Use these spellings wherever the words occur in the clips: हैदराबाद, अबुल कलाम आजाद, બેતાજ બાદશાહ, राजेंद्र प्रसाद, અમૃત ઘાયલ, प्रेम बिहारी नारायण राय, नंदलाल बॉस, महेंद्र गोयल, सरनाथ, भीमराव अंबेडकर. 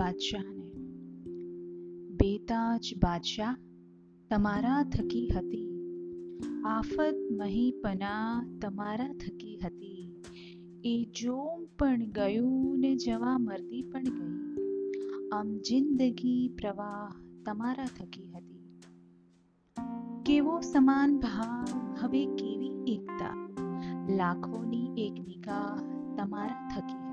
बादशाह ने। बेताज बादशाह तमारा थकी हती, आफत मही पना तमारा थकी हती। ए जोम पण गयूं ने जवा मरदी पण गई, आम जिंदगी प्रवाह तमारा थकी हती। केवो समान भाव हवे केवी एकता, लाखोनी एक निगाह तमारा थकी हती।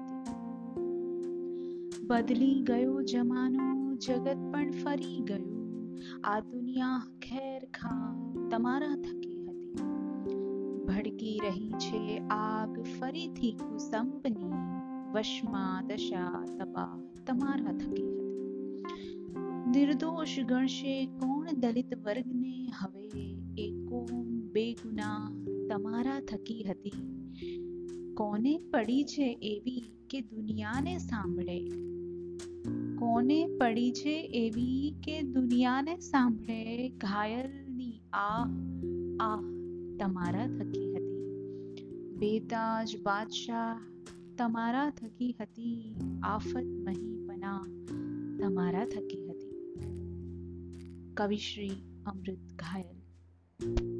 बदली गयो जमानो, जगत पण फरी गयो, आ दुनिया खैर खां तमारा थकी हती। भड़की रही छे आग फरीथी कुसंपनी, वशमां दशा तपा तमारा थकी हती। निर्दोष गणशे कोण दलित वर्ग ने हवे, एकोम बेगुनाह तमारा थकी हती। कोने पड़ी छे एवी के दुनिया ने सांभळे, कोने पड़ी छे एवी के दुनिया ने सांभळे। घायल नी आह आह तमारा थकी हती। बेताज बादशाह तमारा थकी हती, आफत मही पना तमारा थकी हती। कविश्री अमृत घायल।